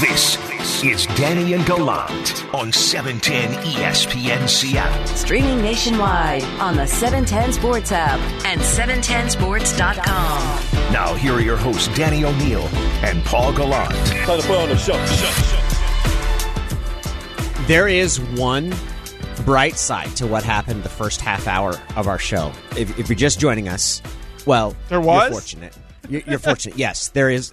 This is Danny and Gallant on 710 ESPN Seattle. Streaming nationwide on the 710 Sports app and 710sports.com. Now here are your hosts, Danny O'Neill and Paul Gallant. Time to put on the show. There is one bright side to what happened the first half hour of our show. If you're just joining us, well, you're fortunate. You're fortunate. Yes, there is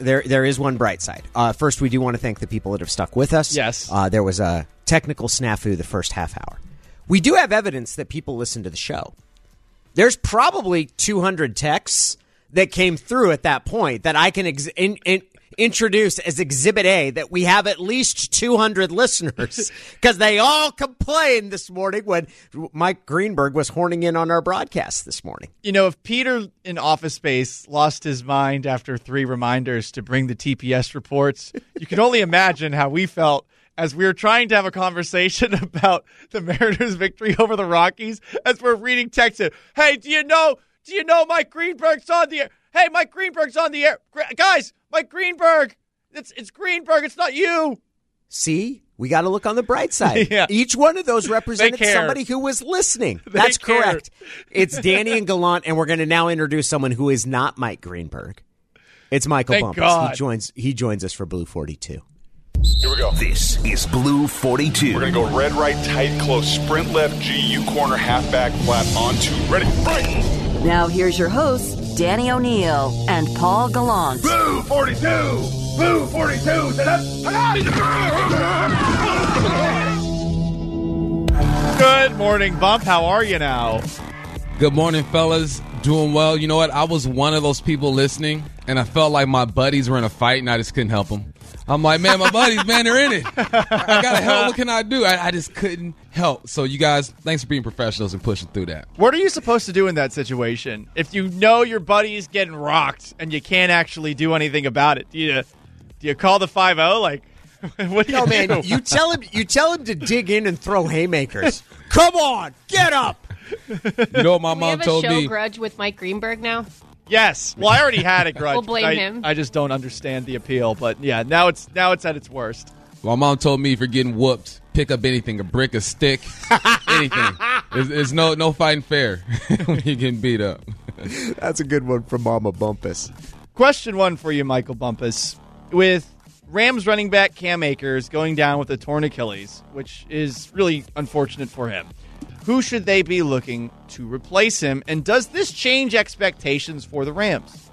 one bright side. First, we do want to thank the people that have stuck with us. Yes. There was a technical snafu the first half hour. We do have evidence that people listen to the show. There's probably 200 texts that came through at that point that I can introduce as Exhibit A, that we have at least 200 listeners, because they all complained this morning when Mike Greenberg was horning in on our broadcast this morning. You know, if Peter in Office Space lost his mind after three reminders to bring the TPS reports, you can only imagine how we felt as we were trying to have a conversation about the Mariners' victory over the Rockies as we're reading text. Hey, do you know Mike Greenberg's on the air? Hey, Mike Greenberg's on the air. Guys, Mike Greenberg. It's Greenberg. It's not you. See, we got to look on the bright side. Yeah. Each one of those represented somebody who was listening. That's correct. It's Danny and Gallant, and we're going to now introduce someone who is not Mike Greenberg. It's Michael Bumpus. God. He joins us for Blue 42. Here we go. This is Blue 42. We're going to go red, right, tight, close, sprint left, GU corner, halfback, flat, on two. Ready, right. Now here's your hosts, Danny O'Neill and Paul Gallant. Blue 42! Blue 42! Good morning, Bump. How are you now? Good morning, fellas. Doing well. You know what? I was one of those people listening, and I felt like my buddies were in a fight, and I just couldn't help them. I'm like, man, my buddies, man, they're in it. I got to help. What can I do? I just couldn't help. So you guys, thanks for being professionals and pushing through that. What are you supposed to do in that situation? If you know your buddy is getting rocked and you can't actually do anything about it, do you call the 5-0? Like, what do you do? No, man, you tell him to dig in and throw haymakers. Come on, get up. You know what my mom told me? Do we have a show grudge with Mike Greenberg now? Yes. Well, I already had a grudge. We'll blame him. I just don't understand the appeal. But, yeah, now it's at its worst. My mom told me if you're getting whooped, pick up anything, a brick, a stick, anything. There's no fighting fair when you're getting beat up. That's a good one from Mama Bumpus. Question one for you, Michael Bumpus. With Rams running back Cam Akers going down with a torn Achilles, which is really unfortunate for him, who should they be looking to replace him? And does this change expectations for the Rams?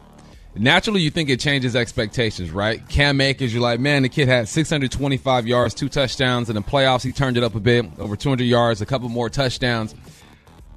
Naturally, you think it changes expectations, right? Cam Akers, you're like, man, the kid had 625 yards, 2 touchdowns. In the playoffs, he turned it up a bit, over 200 yards, a couple more touchdowns.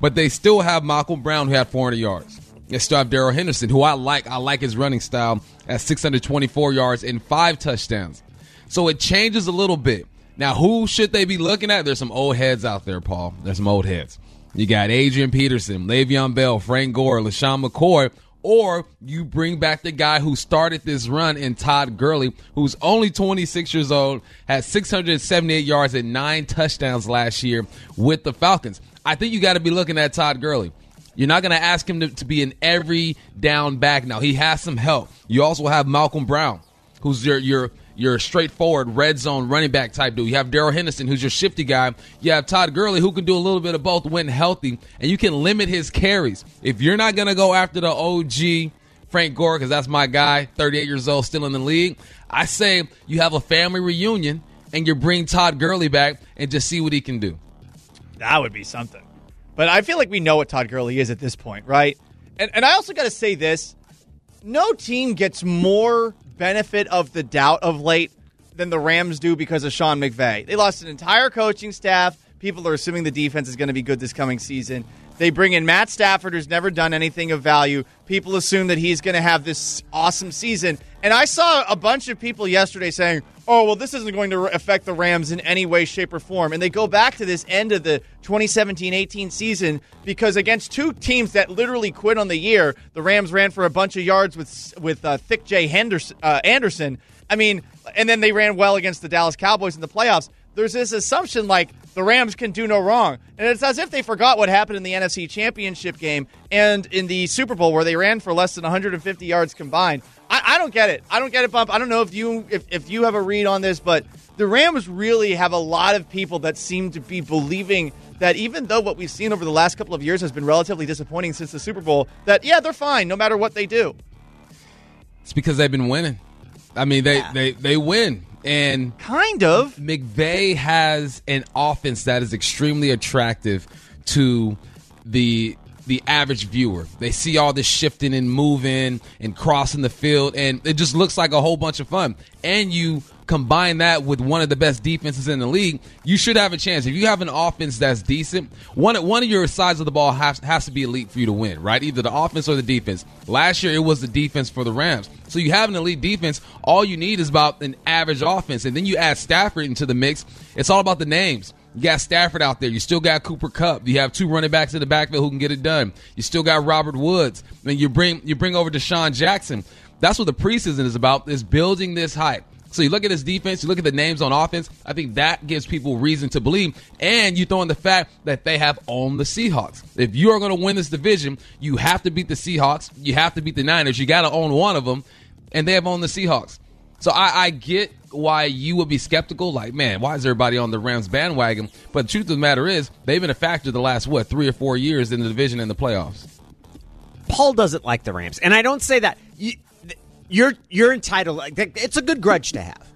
But they still have Malcolm Brown, who had 400 yards. They still have Daryl Henderson, who I like. I like his running style at 624 yards and 5 touchdowns. So it changes a little bit. Now, who should they be looking at? There's some old heads out there, Paul. There's some old heads. You got Adrian Peterson, Le'Veon Bell, Frank Gore, LaShawn McCoy, or you bring back the guy who started this run in Todd Gurley, who's only 26 years old, had 678 yards and 9 touchdowns last year with the Falcons. I think you got to be looking at Todd Gurley. You're not going to ask him to be an every down back now. He has some help. You also have Malcolm Brown, who's your straightforward red zone running back type dude. You have Darrell Henderson, who's your shifty guy. You have Todd Gurley, who can do a little bit of both when healthy, and you can limit his carries. If you're not going to go after the OG Frank Gore, because that's my guy, 38 years old, still in the league, I say you have a family reunion and you bring Todd Gurley back and just see what he can do. That would be something. But I feel like we know what Todd Gurley is at this point, right? And I also got to say this. No team gets more benefit of the doubt of late than the Rams do because of Sean McVay. They lost an entire coaching staff. People are assuming the defense is going to be good this coming season. They bring in Matt Stafford, who's never done anything of value. People assume that he's going to have this awesome season. And I saw a bunch of people yesterday saying, oh, well, this isn't going to affect the Rams in any way, shape, or form. And they go back to this end of the 2017-18 season because against two teams that literally quit on the year, the Rams ran for a bunch of yards with Thick J. Anderson. I mean, and then they ran well against the Dallas Cowboys in the playoffs. There's this assumption like the Rams can do no wrong. And it's as if they forgot what happened in the NFC Championship game and in the Super Bowl where they ran for less than 150 yards combined. I don't get it. I don't get it, Bump. I don't know if you have a read on this, but the Rams really have a lot of people that seem to be believing that even though what we've seen over the last couple of years has been relatively disappointing since the Super Bowl, that, yeah, they're fine no matter what they do. It's because they've been winning. I mean, they win. And kind of. McVay has an offense that is extremely attractive to the average viewer. They see all this shifting and moving and crossing the field, and it just looks like a whole bunch of fun. And you combine that with one of the best defenses in the league, you should have a chance. If you have an offense that's decent, one of your sides of the ball has to be elite for you to win, right? Either the offense or the defense. Last year, it was the defense for the Rams. So you have an elite defense. All you need is about an average offense. And then you add Stafford into the mix. It's all about the names. You got Stafford out there. You still got Cooper Kupp. You have two running backs in the backfield who can get it done. You still got Robert Woods. And you bring over Deshaun Jackson. That's what the preseason is about, is building this hype. So you look at his defense, you look at the names on offense, I think that gives people reason to believe. And you throw in the fact that they have owned the Seahawks. If you are going to win this division, you have to beat the Seahawks. You have to beat the Niners. You got to own one of them, and they have owned the Seahawks. So I get why you would be skeptical, like, man, why is everybody on the Rams bandwagon? But the truth of the matter is, they've been a factor the last, 3 or 4 years in the division and the playoffs. Paul doesn't like the Rams, and I don't say that. You're entitled. It's a good grudge to have.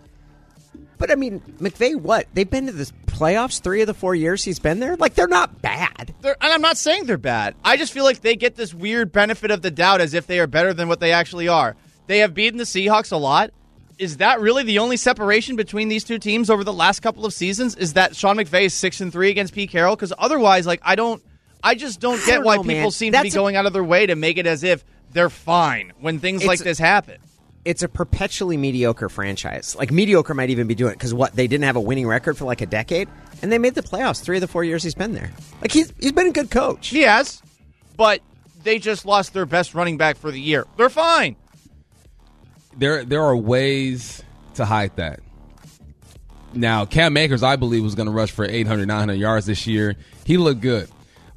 But, I mean, McVay, what? They've been to the playoffs 3 of the 4 years he's been there? Like, they're not bad. And I'm not saying they're bad. I just feel like they get this weird benefit of the doubt as if they are better than what they actually are. They have beaten the Seahawks a lot. Is that really the only separation between these two teams over the last couple of seasons? Is that Sean McVay is 6-3 against Pete Carroll? Because otherwise, like, I just don't get why people seem to be going out of their way to make it as if they're fine when things like this happen. It's a perpetually mediocre franchise. Like, mediocre might even be doing it because they didn't have a winning record for like a decade, and they made the playoffs 3 of the 4 years he's been there. Like, he's been a good coach. He has, but they just lost their best running back for the year. They're fine. There are ways to hide that. Now, Cam Akers, I believe, was going to rush for 800, 900 yards this year. He looked good.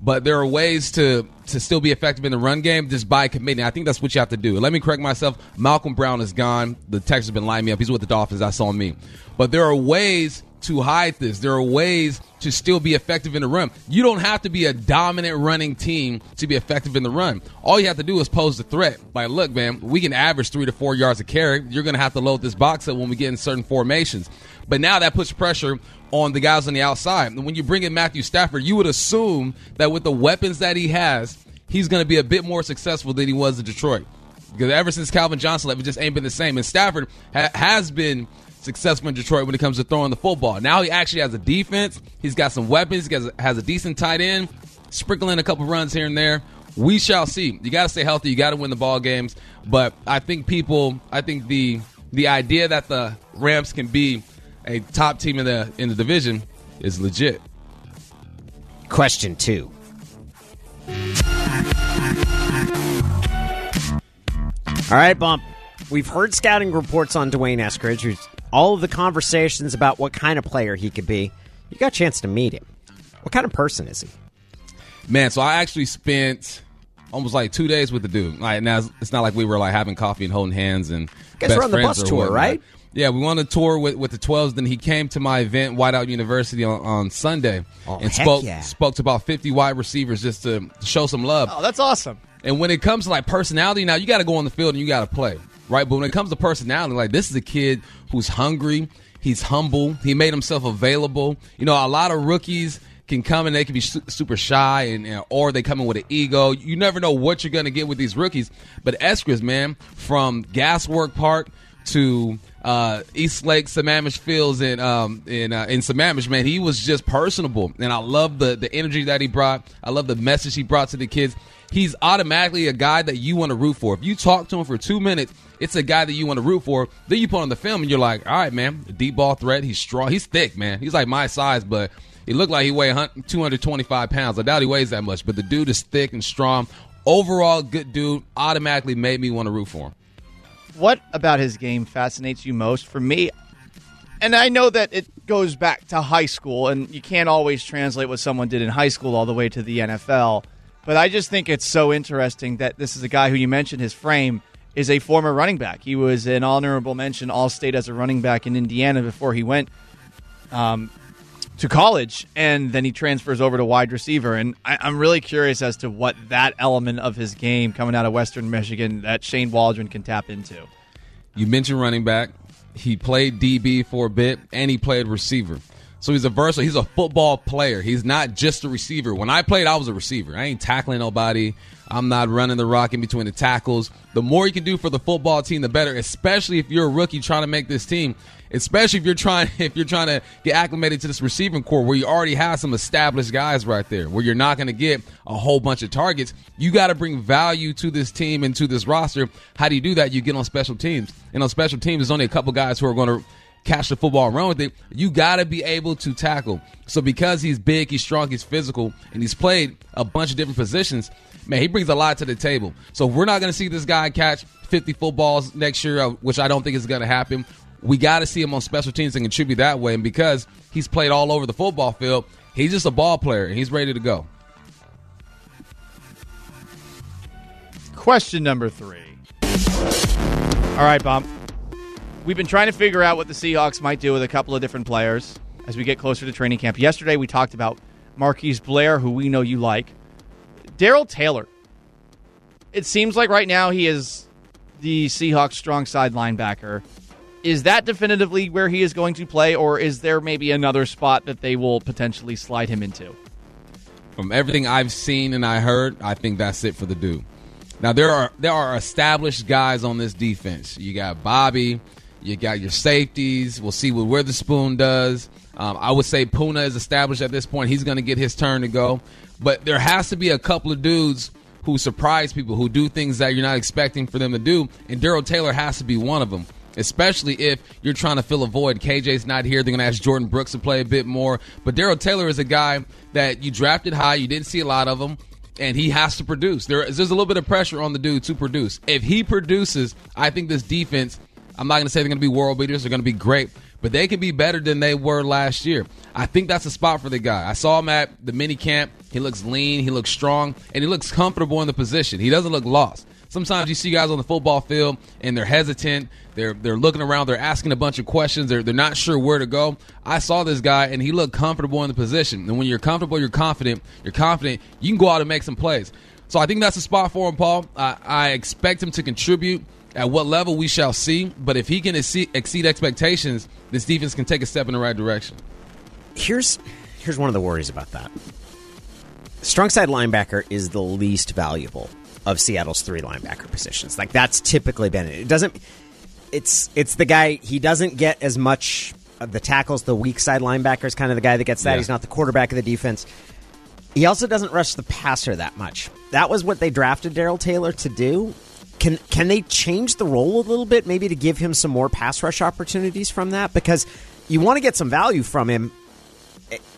But there are ways to still be effective in the run game just by committing. I think that's what you have to do. Let me correct myself. Malcolm Brown is gone. The Texans have been lining me up. He's with the Dolphins. That's on me. But there are ways to hide this. There are ways to still be effective in the run. You don't have to be a dominant running team to be effective in the run. All you have to do is pose the threat. Like, look, man, we can average 3 to 4 yards a carry. You're going to have to load this box up when we get in certain formations. But now that puts pressure on the guys on the outside. And when you bring in Matthew Stafford, you would assume that with the weapons that he has, he's going to be a bit more successful than he was in Detroit. Because ever since Calvin Johnson left, it just ain't been the same. And Stafford has been successful in Detroit when it comes to throwing the football. Now he actually has a defense. He's got some weapons. He has a decent tight end. Sprinkling a couple runs here and there. We shall see. You got to stay healthy. You got to win the ball games. But I think the idea that the Rams can be a top team in the division is legit. Question 2. All right, Bump. We've heard scouting reports on Dwayne Eskridge, who's all of the conversations about what kind of player he could be. You got a chance to meet him. What kind of person is he? Man, so I actually spent almost like 2 days with the dude. Like, now it's not like we were like having coffee and holding hands and best friends. You guys were on the bus tour, right? Yeah, we went on a tour with the 12s. Then he came to my event, Whiteout University, on Sunday, and spoke to about 50 wide receivers just to show some love. Oh, that's awesome. And when it comes to like personality, now you got to go on the field and you got to play, right? But when it comes to personality, like, this is a kid who's hungry, he's humble, he made himself available. You know, a lot of rookies can come and they can be super shy or they come in with an ego. You never know what you're going to get with these rookies. But Eskridge, man, from Gaswork Park to East Lake, Sammamish Fields, and in Sammamish, man, he was just personable, and I love the energy that he brought. I love the message he brought to the kids. He's automatically a guy that you want to root for. If you talk to him for 2 minutes, it's a guy that you want to root for. Then you put on the film, and you're like, all right, man, deep ball threat. He's strong. He's thick, man. He's like my size, but he looked like he weighed 225 pounds. I doubt he weighs that much, but the dude is thick and strong. Overall, good dude. Automatically made me want to root for him. What about his game fascinates you most? For me, and I know that it goes back to high school, and you can't always translate what someone did in high school all the way to the NFL, but I just think it's so interesting that this is a guy who, you mentioned his frame, is a former running back. He was an honorable mention All-State as a running back in Indiana before he went to college, and then he transfers over to wide receiver. And I'm really curious as to what that element of his game coming out of Western Michigan that Shane Waldron can tap into. You mentioned running back. He played DB for a bit, and he played receiver. So he's a versatile. He's a football player. He's not just a receiver. When I played, I was a receiver. I ain't tackling nobody. I'm not running the rock in between the tackles. The more you can do for the football team, the better, especially if you're a rookie trying to make this team, especially if you're trying to get acclimated to this receiving corps where you already have some established guys right there, where you're not going to get a whole bunch of targets. You got to bring value to this team and to this roster. How do you do that? You get on special teams. And on special teams, there's only a couple guys who are going to catch the football and run with it. You got to be able to tackle. So because he's big, he's strong, he's physical, and he's played a bunch of different positions, man, he brings a lot to the table. So we're not going to see this guy catch 50 footballs next year, which I don't think is going to happen. We got to see him on special teams and contribute that way. And because he's played all over the football field, he's just a ball player, and he's ready to go. Question number 3. All right, Bob. We've been trying to figure out what the Seahawks might do with a couple of different players as we get closer to training camp. Yesterday, we talked about Marquise Blair, who we know you like. Darrell Taylor. It seems like right now he is the Seahawks' strong side linebacker. Is that definitively where he is going to play, or is there maybe another spot that they will potentially slide him into? From everything I've seen and I heard, I think that's it for the dude. Now, there are established guys on this defense. You got Bobby. You got your safeties. We'll see what Witherspoon does. I would say Puna is established at this point. He's going to get his turn to go. But there has to be a couple of dudes who surprise people, who do things that you're not expecting for them to do. And Darrell Taylor has to be one of them, especially if you're trying to fill a void. KJ's not here. They're going to ask Jordan Brooks to play a bit more. But Darrell Taylor is a guy that you drafted high. You didn't see a lot of him. And he has to produce. There's a little bit of pressure on the dude to produce. If he produces, I think this defense – I'm not going to say they're going to be world beaters. They're going to be great. But they can be better than they were last year. I think that's a spot for the guy. I saw him at the mini camp. He looks lean. He looks strong. And he looks comfortable in the position. He doesn't look lost. Sometimes you see guys on the football field and they're hesitant. They're looking around. They're asking a bunch of questions. They're not sure where to go. I saw this guy, and he looked comfortable in the position. And when you're comfortable, you're confident. You're confident. You can go out and make some plays. So I think that's a spot for him, Paul. I expect him to contribute. At what level, we shall see. But if he can exceed expectations, this defense can take a step in the right direction. Here's one of the worries about that. Strong side linebacker is the least valuable of Seattle's 3 linebacker positions. Like, that's typically been it. It doesn't. It's the guy, he doesn't get as much of the tackles. The weak side linebacker is kind of the guy that gets that. Yeah. He's not the quarterback of the defense. He also doesn't rush the passer that much. That was what they drafted Darrell Taylor to do. Can they change the role a little bit, maybe to give him some more pass rush opportunities from that? Because you want to get some value from him.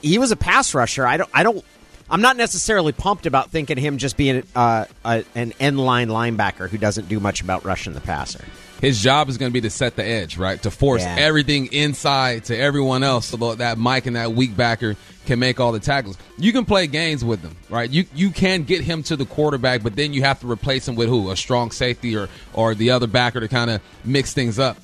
He was a pass rusher. I'm not necessarily pumped about thinking him just being an end-line linebacker who doesn't do much about rushing the passer. His job is going to be to set the edge, right? To force everything inside to everyone else so that Mike and that weak backer can make all the tackles. You can play games with him, right? You can get him to the quarterback, but then you have to replace him with who? A strong safety or the other backer to kind of mix things up.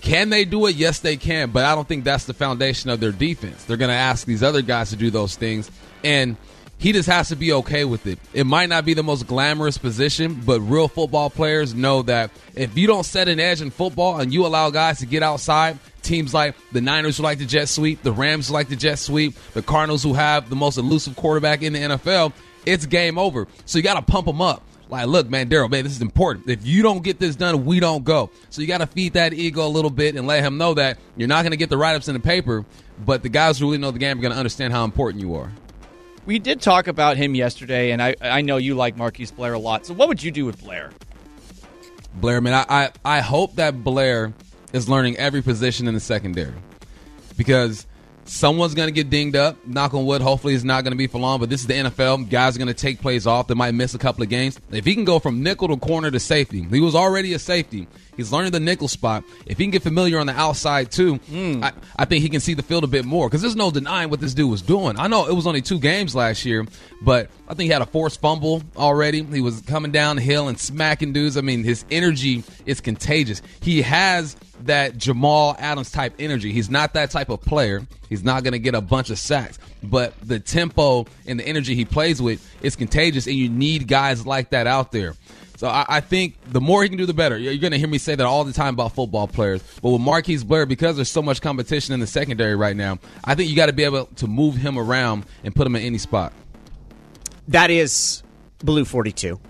Can they do it? Yes, they can, but I don't think that's the foundation of their defense. They're going to ask these other guys to do those things, and he just has to be okay with it. It might not be the most glamorous position, but real football players know that if you don't set an edge in football and you allow guys to get outside, teams like the Niners who like the jet sweep, the Rams who like the jet sweep, the Cardinals who have the most elusive quarterback in the NFL, it's game over. So you got to pump them up. Like, look, man, Darrell, man, this is important. If you don't get this done, we don't go. So you got to feed that ego a little bit and let him know that you're not going to get the write-ups in the paper, but the guys who really know the game are going to understand how important you are. We did talk about him yesterday, and I know you like Marquise Blair a lot. So what would you do with Blair? Blair, man, I hope that Blair is learning every position in the secondary, because Someone's going to get dinged up. Knock on wood. Hopefully it's not going to be for long, but this is the NFL. Guys are going to take plays off. They might miss a couple of games. If he can go from nickel to corner to safety, he was already a safety. He's learning the nickel spot. If he can get familiar on the outside too, I think he can see the field a bit more, because there's no denying what this dude was doing. I know it was only 2 games last year, but I think he had a forced fumble already. He was coming down the hill and smacking dudes. I mean, his energy is contagious. He has that Jamal Adams type energy. He's not that type of player. He's not going to get a bunch of sacks, but the tempo and the energy he plays with is contagious, and you need guys like that out there. So I think the more he can do, the better. You're going to hear me say that all the time about football players. But with Marquise Blair, because there's so much competition in the secondary right now, I think you got to be able to move him around and put him in any spot. That is Blue 42.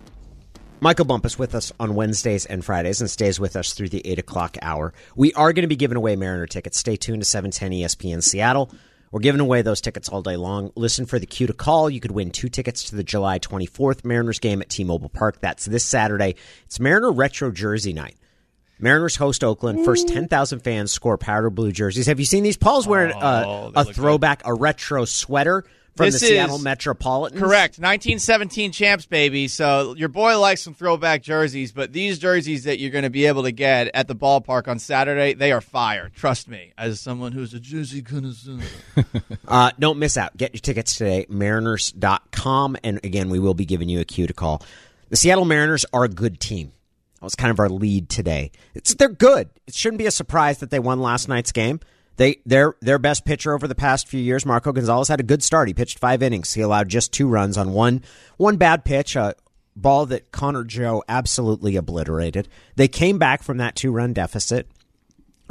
Michael Bumpus with us on Wednesdays and Fridays and stays with us through the 8 o'clock hour. We are going to be giving away Mariner tickets. Stay tuned to 710 ESPN Seattle. We're giving away those tickets all day long. Listen for the cue to call. You could win 2 tickets to the July 24th Mariners game at T-Mobile Park. That's this Saturday. It's Mariner Retro Jersey Night. Mariners host Oakland. First 10,000 fans score powder blue jerseys. Have you seen these? Paul's wearing a throwback, good. A retro sweater from the Seattle Metropolitans. Correct. 1917 champs, baby. So your boy likes some throwback jerseys, but these jerseys that you're going to be able to get at the ballpark on Saturday, they are fire. Trust me, as someone who's a jersey connoisseur. Don't miss out. Get your tickets today, Mariners.com. And again, we will be giving you a cue to call. The Seattle Mariners are a good team. That was kind of our lead today. They're good. It shouldn't be a surprise that they won last night's game. Their best pitcher over the past few years, Marco Gonzalez, had a good start. He pitched 5 innings. He allowed just 2 runs on one bad pitch, a ball that Connor Joe absolutely obliterated. They came back from that 2-run deficit.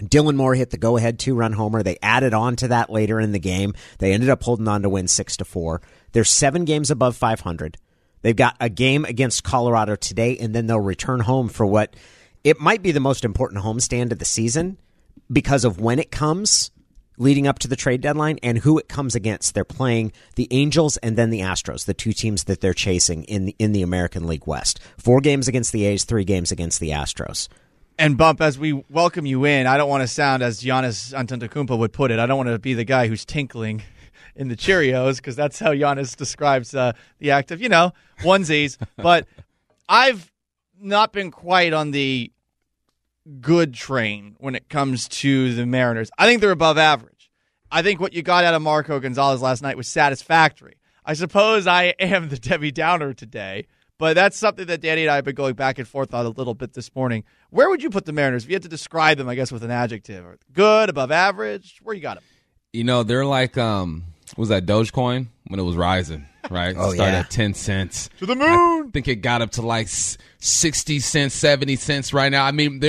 Dylan Moore hit the go-ahead 2-run homer. They added on to that later in the game. They ended up holding on to win 6-4. They're 7 games above 500. They've got a game against Colorado today, and then they'll return home for what it might be the most important homestand of the season, because of when it comes leading up to the trade deadline and who it comes against. They're playing the Angels and then the Astros, the 2 teams that they're chasing in the American League West. 4 games against the A's, 3 games against the Astros. And, Bump, as we welcome you in, I don't want to sound, as Giannis Antetokounmpo would put it, I don't want to be the guy who's tinkling in the Cheerios, because that's how Giannis describes the act of, onesies. But I've not been quite on the good train when it comes to the Mariners. I think they're above average. I think what you got out of Marco Gonzalez last night was satisfactory. I suppose I am the Debbie Downer today, but that's something that Danny and I have been going back and forth on a little bit this morning. Where would you put the Mariners if you had to describe them, I guess, with an adjective? Good, above average? Where you got them? They're like, was that Dogecoin when it was rising, right? Oh, started at 10 cents. To the moon! I think it got up to like 60 cents, 70 cents right now. I mean,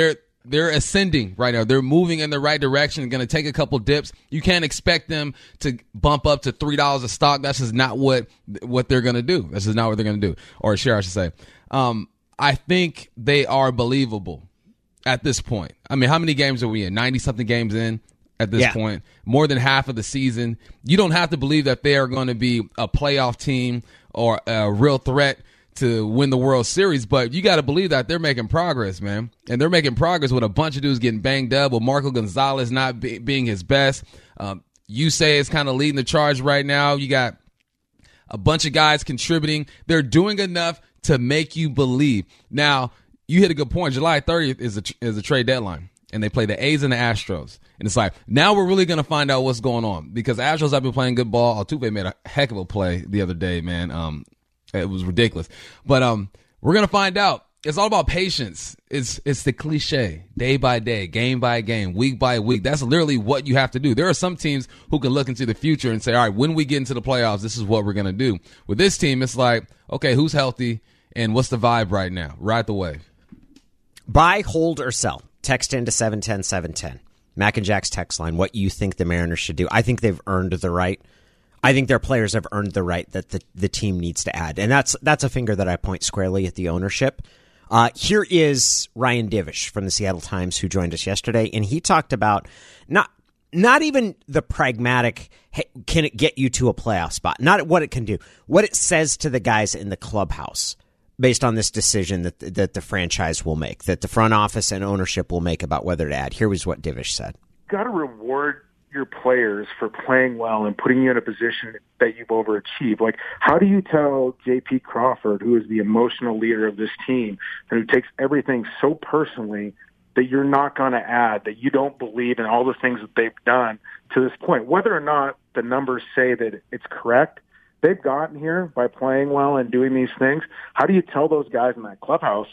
They're ascending right now. They're moving in the right direction. Going to take a couple dips. You can't expect them to bump up to $3 a stock. That's just not what they're going to do. That's just not what they're going to do. Or a share, I should say. I think they are believable at this point. I mean, how many games are we in? 90-something games in at this point. More than half of the season. You don't have to believe that they are going to be a playoff team or a real threat to win the World Series, but you got to believe that they're making progress, man. And they're making progress with a bunch of dudes getting banged up, with Marco Gonzalez not being his best. Yusei is kind of leading the charge right now. You got a bunch of guys contributing. They're doing enough to make you believe. Now, you hit a good point. July 30th is a trade deadline, and they play the A's and the Astros. And it's like, now we're really going to find out what's going on, because Astros have been playing good ball. Altuve made a heck of a play the other day, man. It was ridiculous. But we're going to find out. It's all about patience. It's the cliche, day by day, game by game, week by week. That's literally what you have to do. There are some teams who can look into the future and say, all right, when we get into the playoffs, this is what we're going to do. With this team, it's like, okay, who's healthy and what's the vibe right now? Ride the wave. Buy, hold, or sell. Text into 710-710. Mac and Jack's text line, what you think the Mariners should do. I think they've earned the right. I think their players have earned the right that the team needs to add. And that's a finger that I point squarely at the ownership. Here is Ryan Divish from the Seattle Times, who joined us yesterday, and he talked about not even the pragmatic, hey, can it get you to a playoff spot? Not what it can do, what it says to the guys in the clubhouse based on this decision that the franchise will make, that the front office and ownership will make about whether to add. Here was what Divish said. Got to reward your players for playing well and putting you in a position that you've overachieved? Like, how do you tell J.P. Crawford, who is the emotional leader of this team and who takes everything so personally, that you're not going to add, that you don't believe in all the things that they've done to this point? Whether or not the numbers say that it's correct, they've gotten here by playing well and doing these things. How do you tell those guys in that clubhouse,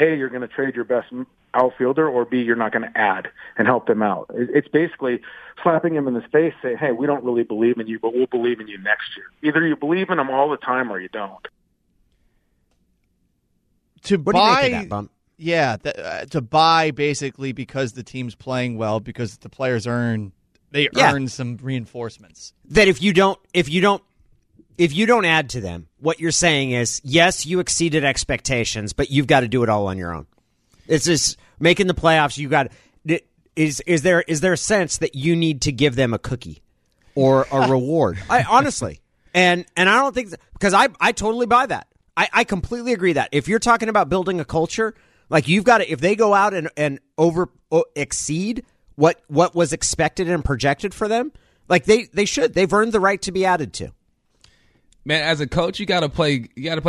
hey, you're going to trade your best outfielder, or B, you're not going to add and help them out? It's basically slapping him in the face, say, hey, we don't really believe in you, but we'll believe in you next year. Either you believe in them all the time or you don't. To buy basically because the team's playing well, because the players earn some reinforcements. That if you don't add to them, what you're saying is, yes, you exceeded expectations, but you've got to do it all on your own. It's just making the playoffs. You got is there a sense that you need to give them a cookie or a reward? Honestly, and I don't think because I totally buy that. I completely agree that if you're talking about building a culture, like you've got to, if they go out and exceed what was expected and projected for them, like they've earned the right to be added to. Man, as a coach, you got to play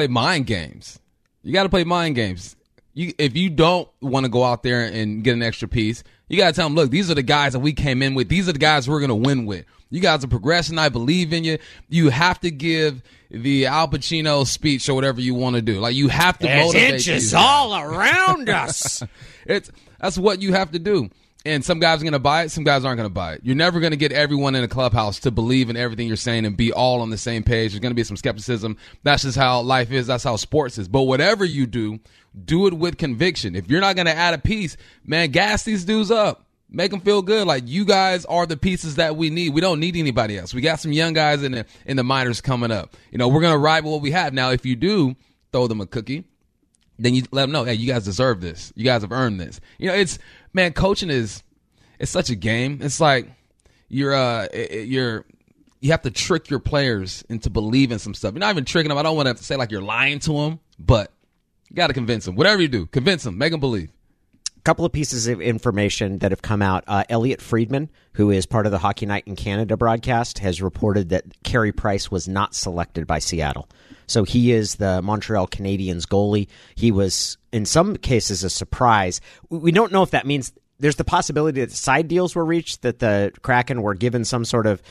mind games. You got to play mind games. If you don't want to go out there and get an extra piece, you got to tell them, look, these are the guys that we came in with. These are the guys we're going to win with. You guys are progressing. I believe in you. You have to give the Al Pacino speech or whatever you want to do. Like, you have to motivate these guys. There's inches all around us. That's what you have to do. And some guys are going to buy it. Some guys aren't going to buy it. You're never going to get everyone in a clubhouse to believe in everything you're saying and be all on the same page. There's going to be some skepticism. That's just how life is. That's how sports is. But whatever you do, do it with conviction. If you're not going to add a piece, man, gas these dudes up. Make them feel good. Like, you guys are the pieces that we need. We don't need anybody else. We got some young guys in the minors coming up. You know, we're going to ride with what we have. Now, if you do throw them a cookie, then you let them know, hey, you guys deserve this. You guys have earned this. You know, it's, man, coaching is, it's such a game. It's like you have to trick your players into believing some stuff. You're not even tricking them. I don't want to have to say like you're lying to them, but you got to convince them. Whatever you do, convince them, make them believe. A couple of pieces of information that have come out. Elliot Friedman, who is part of the Hockey Night in Canada broadcast, has reported that Carey Price was not selected by Seattle. So he is the Montreal Canadiens goalie. He was, in some cases, a surprise. We don't know if that means there's the possibility that side deals were reached, that the Kraken were given some sort of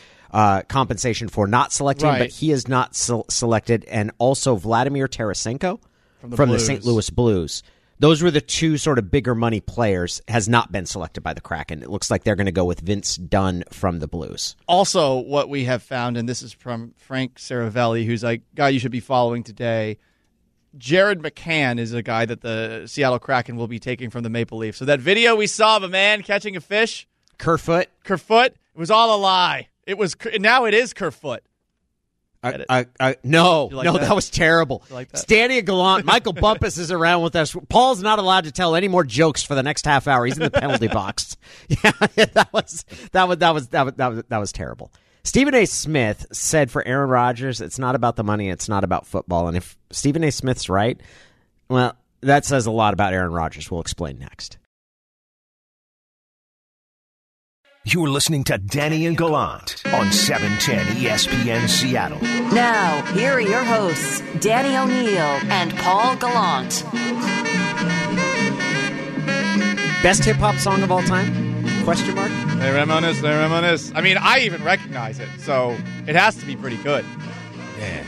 compensation for not selecting, right. But he is not selected. And also Vladimir Tarasenko from the St. Louis Blues. Those were the two sort of bigger money players, has not been selected by the Kraken. It looks like they're going to go with Vince Dunn from the Blues. Also, what we have found, and this is from Frank Saravelli, who's a guy you should be following today, Jared McCann is a guy that the Seattle Kraken will be taking from the Maple Leafs. So that video we saw of a man catching a fish. Kerfoot. It was all a lie. Now it is Kerfoot. That was terrible. Like that? Danny Gallant, Michael Bumpus is around with us. Paul's not allowed to tell any more jokes for the next half hour. He's in the penalty box. Yeah, that was terrible. Stephen A. Smith said for Aaron Rodgers, it's not about the money, it's not about football. And if Stephen A. Smith's right, well, that says a lot about Aaron Rodgers. We'll explain next. You're listening to Danny and Gallant on 710 ESPN Seattle. Now, here are your hosts, Danny O'Neill and Paul Gallant. Best hip-hop song of all time? Question mark? They reminisce. I mean, I even recognize it, so it has to be pretty good. Yeah,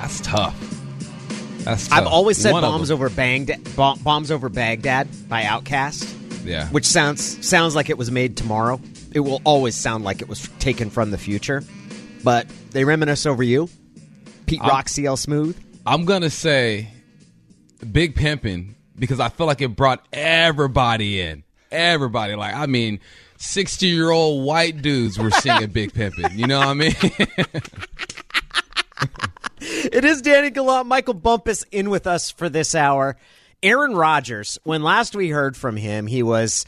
that's tough. I've always said Bombs Over Baghdad by Outkast. Yeah. Which sounds like it was made tomorrow. It will always sound like it was taken from the future. But They Reminisce Over You, Pete Rock, CL Smooth. I'm going to say Big Pimpin' because I feel like it brought everybody in. Everybody. Like, I mean, 60-year-old white dudes were singing Big Pimpin'. You know what I mean? It is Danny Gallant, Michael Bumpus in with us for this hour. Aaron Rodgers, when last we heard from him, he was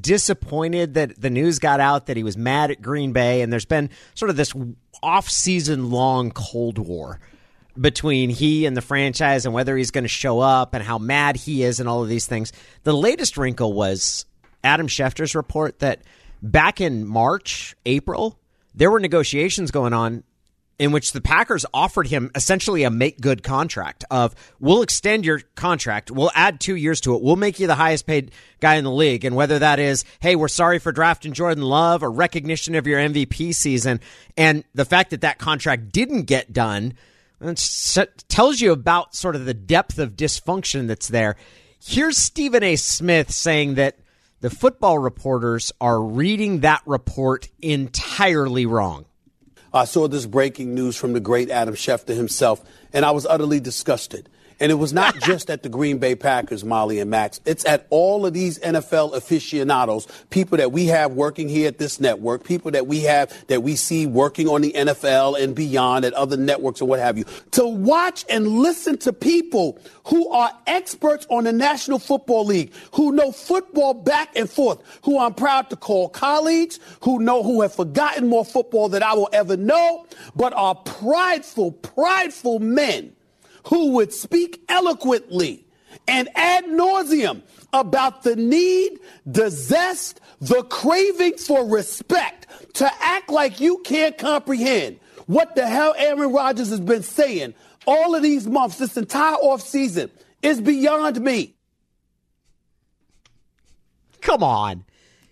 disappointed that the news got out that he was mad at Green Bay, and there's been sort of this off-season long Cold War between he and the franchise and whether he's going to show up and how mad he is and all of these things. The latest wrinkle was Adam Schefter's report that back in March, April, there were negotiations going on in which the Packers offered him essentially a make-good contract of, we'll extend your contract, we'll add 2 years to it, we'll make you the highest-paid guy in the league. And whether that is, hey, we're sorry for drafting Jordan Love, or recognition of your MVP season, and the fact that that contract didn't get done, it tells you about sort of the depth of dysfunction that's there. Here's Stephen A. Smith saying that the football reporters are reading that report entirely wrong. I saw this breaking news from the great Adam Schefter himself, and I was utterly disgusted. And it was not just at the Green Bay Packers, Molly and Max. It's at all of these NFL aficionados, people that we have working here at this network, people that we have that we see working on the NFL and beyond at other networks or what have you, to watch and listen to people who are experts on the National Football League, who know football back and forth, who I'm proud to call colleagues, who have forgotten more football than I will ever know, but are prideful, prideful men who would speak eloquently and ad nauseum about the need, the zest, the craving for respect, to act like you can't comprehend what the hell Aaron Rodgers has been saying all of these months, this entire offseason, is beyond me. Come on.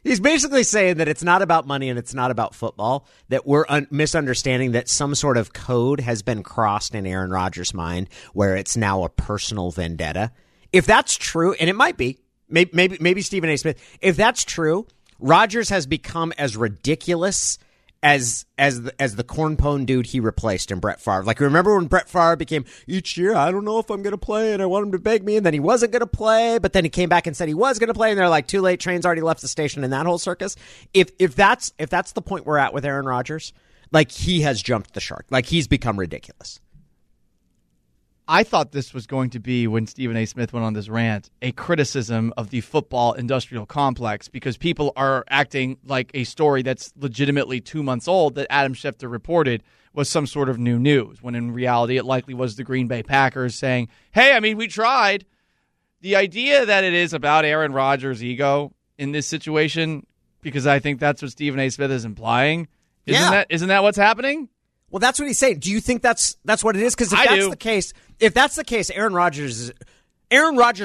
He's basically saying that it's not about money and it's not about football, that we're misunderstanding that some sort of code has been crossed in Aaron Rodgers' mind where it's now a personal vendetta. If that's true, and it might be, maybe Stephen A. Smith, if that's true, Rodgers has become as ridiculous as the cornpone dude he replaced in Brett Favre. Like, remember when Brett Favre became, each year, I don't know if I'm going to play, and I want him to beg me, and then he wasn't going to play, but then he came back and said he was going to play, and they're like, too late, train's already left the station, and that whole circus. If that's the point we're at with Aaron Rodgers, like, he has jumped the shark. Like, he's become ridiculous. I thought this was going to be, when Stephen A. Smith went on this rant, a criticism of the football industrial complex, because people are acting like a story that's legitimately 2 months old that Adam Schefter reported was some sort of new news, when in reality it likely was the Green Bay Packers saying, hey, I mean, we tried. The idea that it is about Aaron Rodgers' ego in this situation, because I think that's what Stephen A. Smith is implying. Isn't that what's happening? Well, that's what he's saying. Do you think that's what it is? Because if that's the case, Aaron Rodgers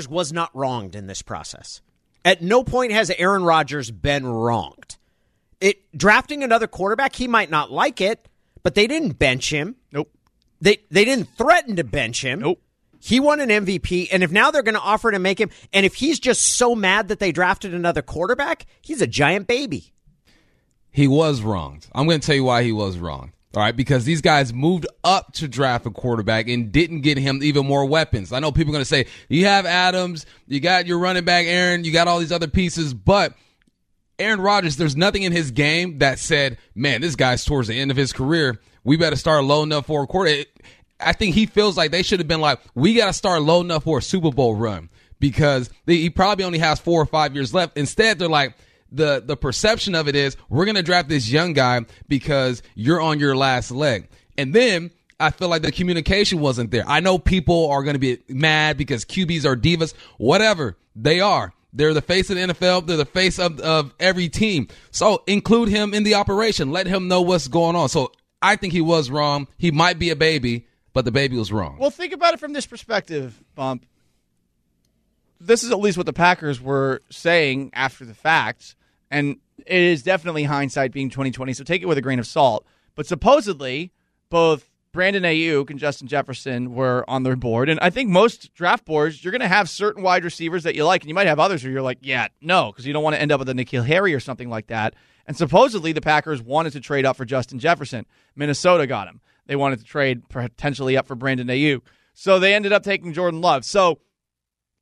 was not wronged in this process. At no point has Aaron Rodgers been wronged. Drafting another quarterback, he might not like it, but they didn't bench him. Nope. They didn't threaten to bench him. Nope. He won an MVP, and if now they're going to offer to make him, and if he's just so mad that they drafted another quarterback, he's a giant baby. He was wronged. I'm going to tell you why he was wronged. All right, because these guys moved up to draft a quarterback and didn't get him even more weapons. I know people are going to say, you have Adams, you got your running back, Aaron, you got all these other pieces, but Aaron Rodgers, there's nothing in his game that said, man, this guy's towards the end of his career. We better start low enough for a quarter. I think he feels like they should have been like, we got to start low enough for a Super Bowl run, because he probably only has 4 or 5 years left. Instead, they're like, The perception of it is, we're going to draft this young guy because you're on your last leg. And then I feel like the communication wasn't there. I know people are going to be mad because QBs are divas, whatever they are. They're the face of the NFL. They're the face of every team. So include him in the operation. Let him know what's going on. So I think he was wrong. He might be a baby, but the baby was wrong. Well, think about it from this perspective, Bump. This is at least what the Packers were saying after the fact. And it is definitely hindsight being 20/20, so take it with a grain of salt. But supposedly, both Brandon Ayuk and Justin Jefferson were on their board. And I think most draft boards, you're going to have certain wide receivers that you like, and you might have others who you're like, yeah, no, because you don't want to end up with a N'Keal Harry or something like that. And supposedly, the Packers wanted to trade up for Justin Jefferson. Minnesota got him. They wanted to trade potentially up for Brandon Ayuk. So they ended up taking Jordan Love. So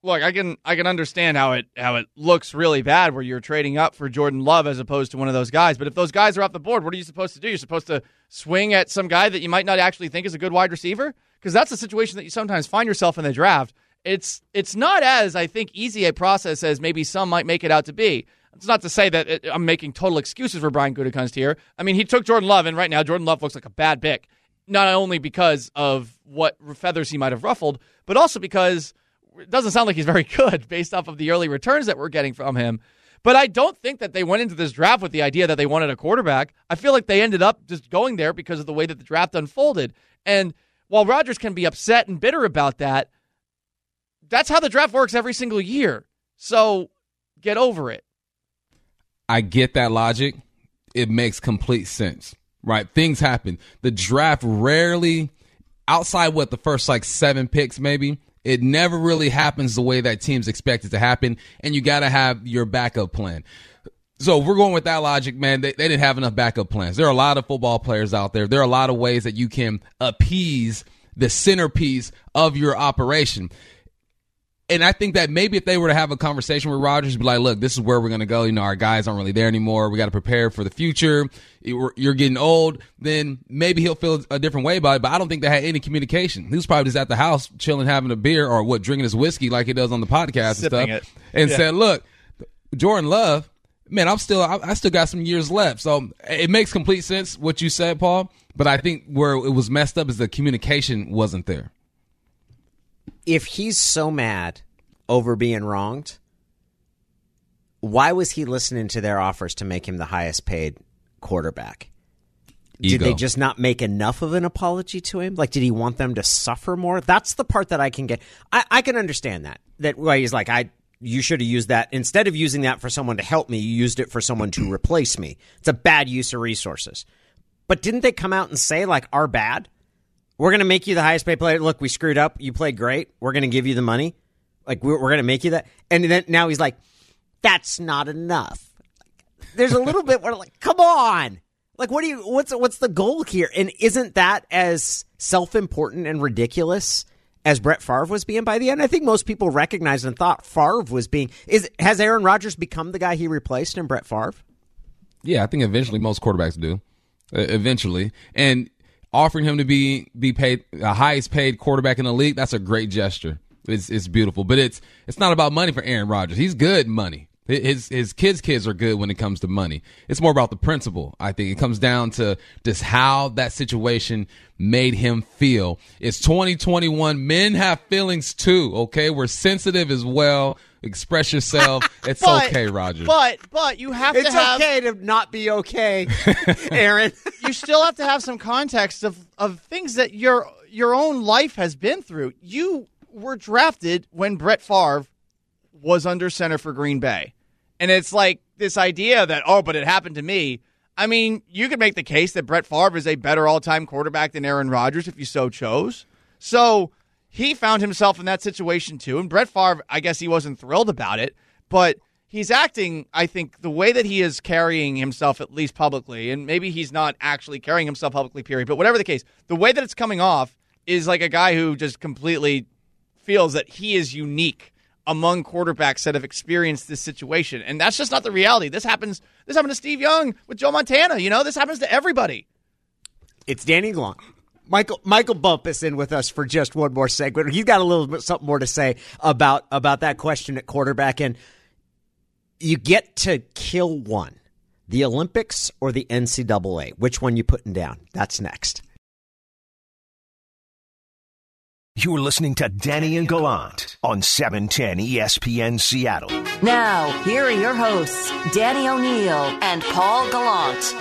look, I can understand how it looks really bad where you're trading up for Jordan Love as opposed to one of those guys. But if those guys are off the board, what are you supposed to do? You're supposed to swing at some guy that you might not actually think is a good wide receiver? Because that's the situation that you sometimes find yourself in the draft. It's not as, I think, easy a process as maybe some might make it out to be. It's not to say that I'm making total excuses for Brian Gutekunst here. I mean, he took Jordan Love, and right now Jordan Love looks like a bad pick, not only because of what feathers he might have ruffled, but also because it doesn't sound like he's very good based off of the early returns that we're getting from him. But I don't think that they went into this draft with the idea that they wanted a quarterback. I feel like they ended up just going there because of the way that the draft unfolded. And while Rodgers can be upset and bitter about that, that's how the draft works every single year. So get over it. I get that logic. It makes complete sense, right? Things happen. The draft rarely, outside what the first like 7 picks maybe, it never really happens the way that teams expect it to happen, and you got to have your backup plan. So if we're going with that logic, man, they didn't have enough backup plans. There are a lot of football players out there. There are a lot of ways that you can appease the centerpiece of your operation. And I think that maybe if they were to have a conversation with Rodgers, be like, look, this is where we're going to go. You know, our guys aren't really there anymore. We got to prepare for the future. You're getting old. Then maybe he'll feel a different way about it. But I don't think they had any communication. He was probably just at the house chilling, having a beer or what, drinking his whiskey like he does on the podcast and said, look, Jordan Love, man, I still got some years left. So it makes complete sense what you said, Paul. But I think where it was messed up is the communication wasn't there. If he's so mad over being wronged, why was he listening to their offers to make him the highest paid quarterback? Ego. Did they just not make enough of an apology to him? Like, did he want them to suffer more? That's the part that I can get. I can understand that. That way he's like, you should have used that. Instead of using that for someone to help me, you used it for someone to replace me. It's a bad use of resources. But didn't they come out and say, like, our bad? We're going to make you the highest paid player. Look, we screwed up. You played great. We're going to give you the money. Like, we're going to make you that. And then now he's like, that's not enough. There's a little bit where, like, come on. Like, what's the goal here? And isn't that as self-important and ridiculous as Brett Favre was being by the end? I think most people recognized and thought Favre was being. Has Aaron Rodgers become the guy he replaced in Brett Favre? Yeah, I think eventually most quarterbacks do. Eventually. And offering him to be paid the highest paid quarterback in the league, that's a great gesture. It's beautiful, but it's not about money for Aaron Rodgers. He's good money. His kids are good when it comes to money. It's more about the principle. I think it comes down to just how that situation made him feel. It's 2021. Men have feelings too. Okay, we're sensitive as well. Express yourself. It's okay, Roger. But you have to have... It's okay to not be okay, Aaron. You still have to have some context of things that your own life has been through. You were drafted when Brett Favre was under center for Green Bay. And it's like this idea that, oh, but it happened to me. I mean, you could make the case that Brett Favre is a better all-time quarterback than Aaron Rodgers if you so chose. So... he found himself in that situation, too. And Brett Favre, I guess he wasn't thrilled about it, but he's acting, I think, the way that he is carrying himself, at least publicly, and maybe he's not actually carrying himself publicly, period, but whatever the case, the way that it's coming off is like a guy who just completely feels that he is unique among quarterbacks that have experienced this situation. And that's just not the reality. This happened to Steve Young with Joe Montana. You know, this happens to everybody. It's Danny Glonk. Michael Bumpus in with us for just one more segment. He's got a little bit something more to say about that question at quarterback. And you get to kill one, the Olympics or the NCAA. Which one you putting down? That's next. You're listening to Danny and Gallant on 710 ESPN Seattle. Now, here are your hosts, Danny O'Neill and Paul Gallant.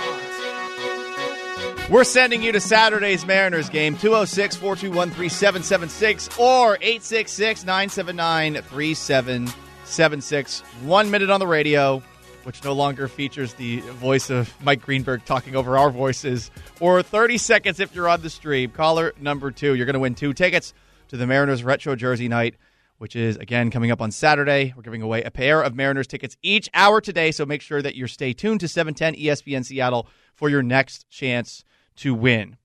We're sending you to Saturday's Mariners game, 206-421-3776 or 866-979-3776. 1 minute on the radio, which no longer features the voice of Mike Greenberg talking over our voices, or 30 seconds if you're on the stream. Caller number 2, you're going to win 2 tickets to the Mariners Retro Jersey Night, which is, again, coming up on Saturday. We're giving away a pair of Mariners tickets each hour today, so make sure that you stay tuned to 710 ESPN Seattle for your next chance to win.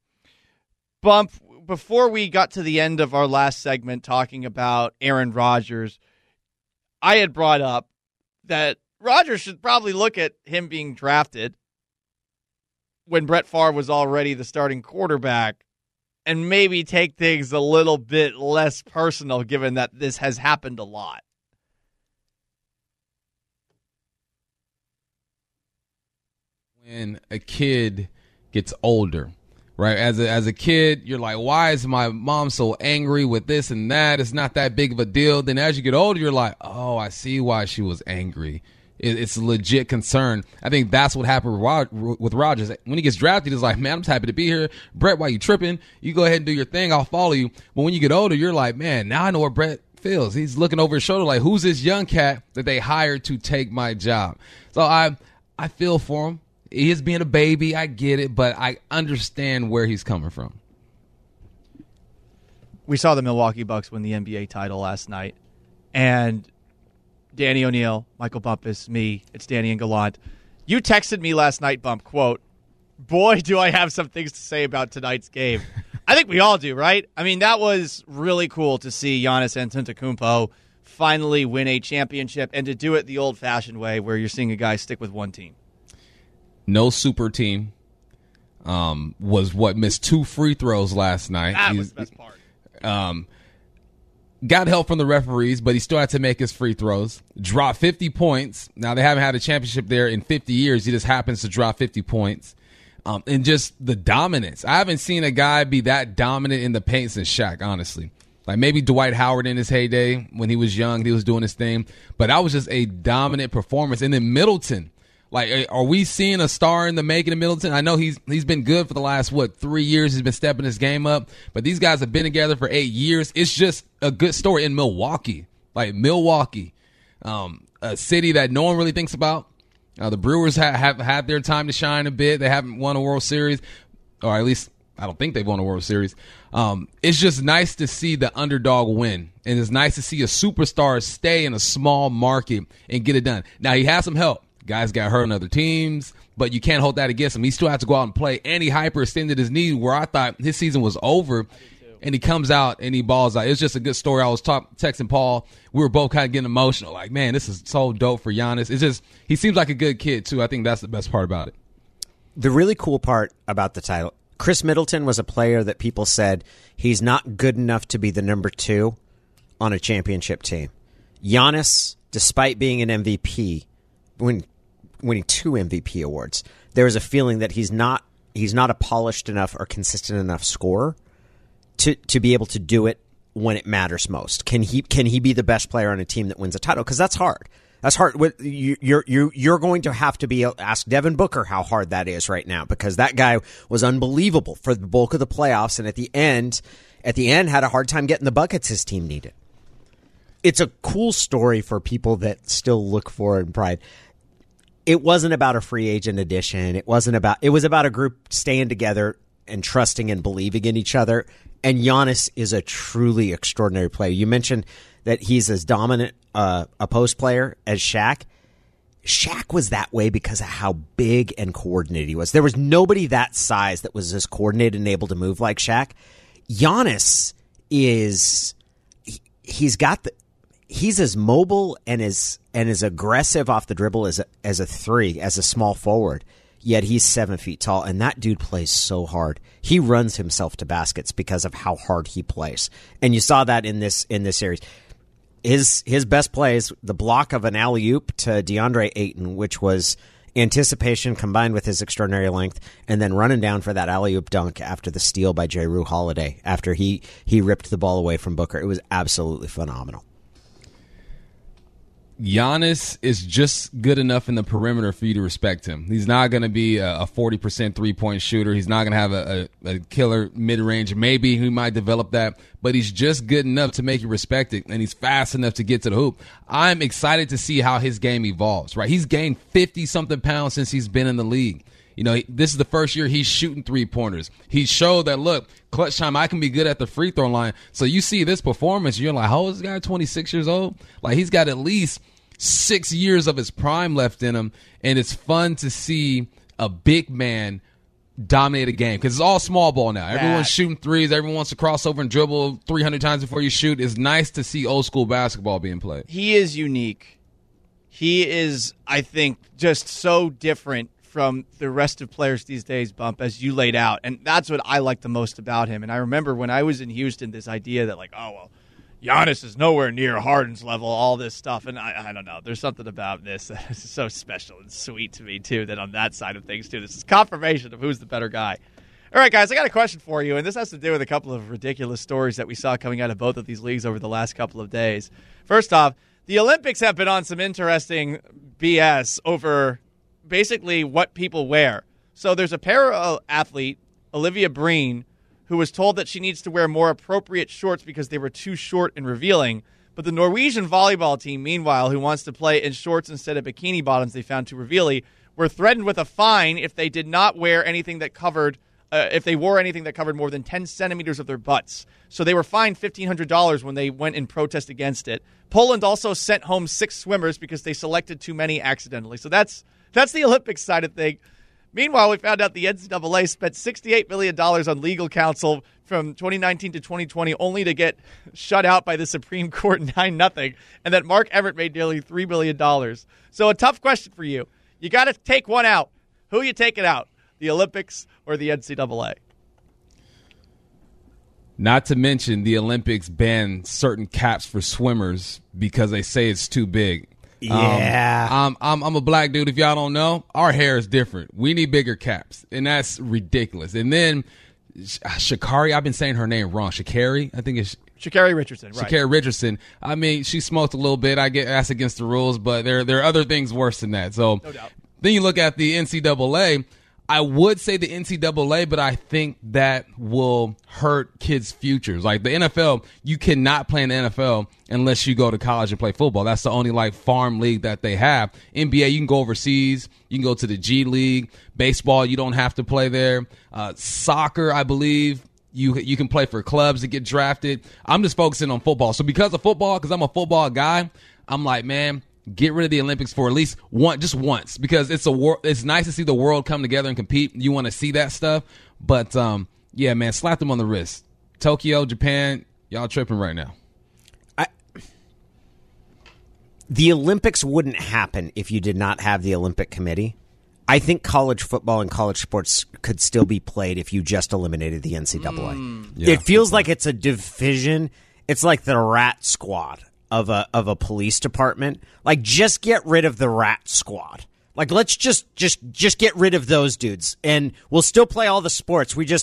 Bump, before we got to the end of our last segment talking about Aaron Rodgers, I had brought up that Rodgers should probably look at him being drafted when Brett Favre was already the starting quarterback and maybe take things a little bit less personal given that this has happened a lot. When a kid gets older, right? As a kid, you're like, why is my mom so angry with this and that? It's not that big of a deal. Then as you get older, you're like, oh, I see why she was angry. It's a legit concern. I think that's what happened with Rodgers. When he gets drafted, he's like, man, I'm just happy to be here. Brett, why you tripping? You go ahead and do your thing. I'll follow you. But when you get older, you're like, man, now I know what Brett feels. He's looking over his shoulder like, who's this young cat that they hired to take my job? So I feel for him. He is being a baby. I get it, but I understand where he's coming from. We saw the Milwaukee Bucks win the NBA title last night. And Danny O'Neill, Michael Bumpus, me, it's Danny and Gallant. You texted me last night, Bump, quote, boy, do I have some things to say about tonight's game. I think we all do, right? I mean, that was really cool to see Giannis Antetokounmpo finally win a championship and to do it the old-fashioned way where you're seeing a guy stick with one team. No super team. Missed two free throws last night. That was the best part. Got help from the referees, but he still had to make his free throws. Dropped 50 points. Now, they haven't had a championship there in 50 years. He just happens to drop 50 points. And just the dominance. I haven't seen a guy be that dominant in the paint since Shaq, honestly. Like maybe Dwight Howard in his heyday when he was young, he was doing his thing. But that was just a dominant performance. And then Middleton. Like, are we seeing a star in the making of Middleton? I know he's been good for the last, 3 years. He's been stepping his game up. But these guys have been together for 8 years. It's just a good story in Milwaukee. Like, Milwaukee, a city that no one really thinks about. The Brewers have had their time to shine a bit. They haven't won a World Series, or at least I don't think they've won a World Series. It's just nice to see the underdog win. And it's nice to see a superstar stay in a small market and get it done. Now, he has some help. Guys got hurt on other teams, but you can't hold that against him. He still had to go out and play, and he hyperextended his knee where I thought his season was over, and he comes out and he balls out. It's just a good story. I was texting Paul. We were both kind of getting emotional, like, man, this is so dope for Giannis. It's just he seems like a good kid, too. I think that's the best part about it. The really cool part about the title, Chris Middleton was a player that people said he's not good enough to be the number two on a championship team. Giannis, despite being an MVP, winning two MVP awards, there is a feeling that he's not a polished enough or consistent enough scorer to be able to do it when it matters most. Can he be the best player on a team that wins a title? Because that's hard. That's hard. You're going to have to be ask Devin Booker how hard that is right now, because that guy was unbelievable for the bulk of the playoffs, and at the end had a hard time getting the buckets his team needed. It's a cool story for people that still look for it in pride. It wasn't about a free agent edition. It was about a group staying together and trusting and believing in each other. And Giannis is a truly extraordinary player. You mentioned that he's as dominant a post player as Shaq. Shaq was that way because of how big and coordinated he was. There was nobody that size that was as coordinated and able to move like Shaq. Giannis is he's as mobile and as aggressive off the dribble as a three, as a small forward, yet he's 7 feet tall, and that dude plays so hard. He runs himself to baskets because of how hard he plays. And you saw that in this series. His best play is the block of an alley-oop to DeAndre Ayton, which was anticipation combined with his extraordinary length, and then running down for that alley-oop dunk after the steal by Jrue Holiday after he ripped the ball away from Booker. It was absolutely phenomenal. Giannis is just good enough in the perimeter for you to respect him. He's not going to be a 40% three-point shooter. He's not going to have a killer mid-range. Maybe he might develop that, but he's just good enough to make you respect it, and he's fast enough to get to the hoop. I'm excited to see how his game evolves, right? He's gained 50-something pounds since he's been in the league. You know, this is the first year he's shooting three-pointers. He showed that, look, clutch time, I can be good at the free throw line. So you see this performance, you're like, how old is this guy, 26 years old? Like, he's got at least 6 years of his prime left in him, and it's fun to see a big man dominate a game because it's all small ball now. Everyone's shooting threes. Everyone wants to cross over and dribble 300 times before you shoot. It's nice to see old-school basketball being played. He is unique. He is, I think, just so different from the rest of players these days, Bump, as you laid out. And that's what I like the most about him. And I remember when I was in Houston, this idea that, like, oh, well, Giannis is nowhere near Harden's level, all this stuff. And I don't know. There's something about this that is so special and sweet to me, too, that on that side of things, too. This is confirmation of who's the better guy. All right, guys, I got a question for you. And this has to do with a couple of ridiculous stories that we saw coming out of both of these leagues over the last couple of days. First off, the Olympics have been on some interesting BS over basically what people wear. So there's a para athlete, Olivia Breen, who was told that she needs to wear more appropriate shorts because they were too short and revealing. But the Norwegian volleyball team, meanwhile, who wants to play in shorts instead of bikini bottoms they found too revealing, were threatened with a fine if they did not wear anything that covered, if they wore anything that covered more than 10 centimeters of their butts. So they were fined $1,500 when they went in protest against it. Poland also sent home 6 swimmers because they selected too many accidentally. So that's the Olympics side of things. Meanwhile, we found out the NCAA spent $68 million on legal counsel from 2019 to 2020 only to get shut out by the Supreme Court 9-0, and that Mark Everett made nearly $3 billion. So a tough question for you. You got to take one out. Who you taking out, the Olympics or the NCAA? Not to mention the Olympics ban certain caps for swimmers because they say it's too big. Yeah, I'm a black dude. If y'all don't know, our hair is different. We need bigger caps, and that's ridiculous. And then Sha'Carri, I've been saying her name wrong. Sha'Carri, I think it's Sha'Carri Richardson. Right. Sha'Carri Richardson. I mean, she smoked a little bit. I get that's against the rules, but there are other things worse than that. So no doubt. Then you look at the NCAA. I would say the NCAA, but I think that will hurt kids' futures. Like the NFL, you cannot play in the NFL unless you go to college and play football. That's the only like farm league that they have. NBA, you can go overseas. You can go to the G League. Baseball, you don't have to play there. Soccer, I believe, you can play for clubs to get drafted. I'm just focusing on football. So because of football, because I'm a football guy, I'm like, man, get rid of the Olympics for at least once because it's nice to see the world come together and compete. You want to see that stuff. But, yeah, man, slap them on the wrist. Tokyo, Japan, y'all tripping right now. The Olympics wouldn't happen if you did not have the Olympic Committee. I think college football and college sports could still be played if you just eliminated the NCAA. Yeah, it feels like it's a division. It's like the rat squad of a police department. Like, just get rid of the rat squad. Like, let's just get rid of those dudes, and we'll still play all the sports. We'll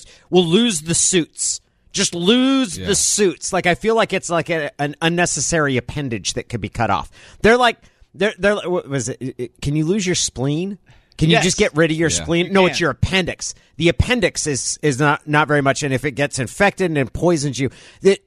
lose the suits. Just lose the suits. Like, I feel like it's like an unnecessary appendage that could be cut off. They're like, what was it? Can you lose your spleen? Can you just get rid of your spleen? You it's your appendix. The appendix is not very much, and if it gets infected and poisons you, the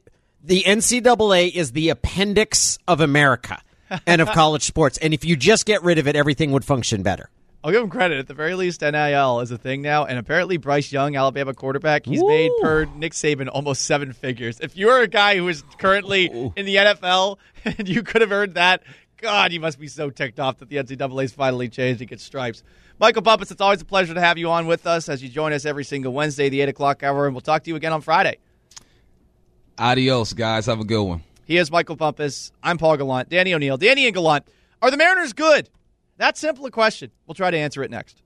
NCAA is the appendix of America and of college sports. And if you just get rid of it, everything would function better. I'll give them credit. At the very least, NIL is a thing now. And apparently Bryce Young, Alabama quarterback, he's made per Nick Saban almost 7 figures. If you're a guy who is currently in the NFL and you could have earned that, God, you must be so ticked off that the NCAA's finally changed and gets stripes. Michael Bumpus, it's always a pleasure to have you on with us as you join us every single Wednesday, the 8 o'clock hour. And we'll talk to you again on Friday. Adios, guys. Have a good one. He is Michael Bumpus. I'm Paul Gallant. Danny O'Neill. Danny and Gallant. Are the Mariners good? That's simple a question. We'll try to answer it next.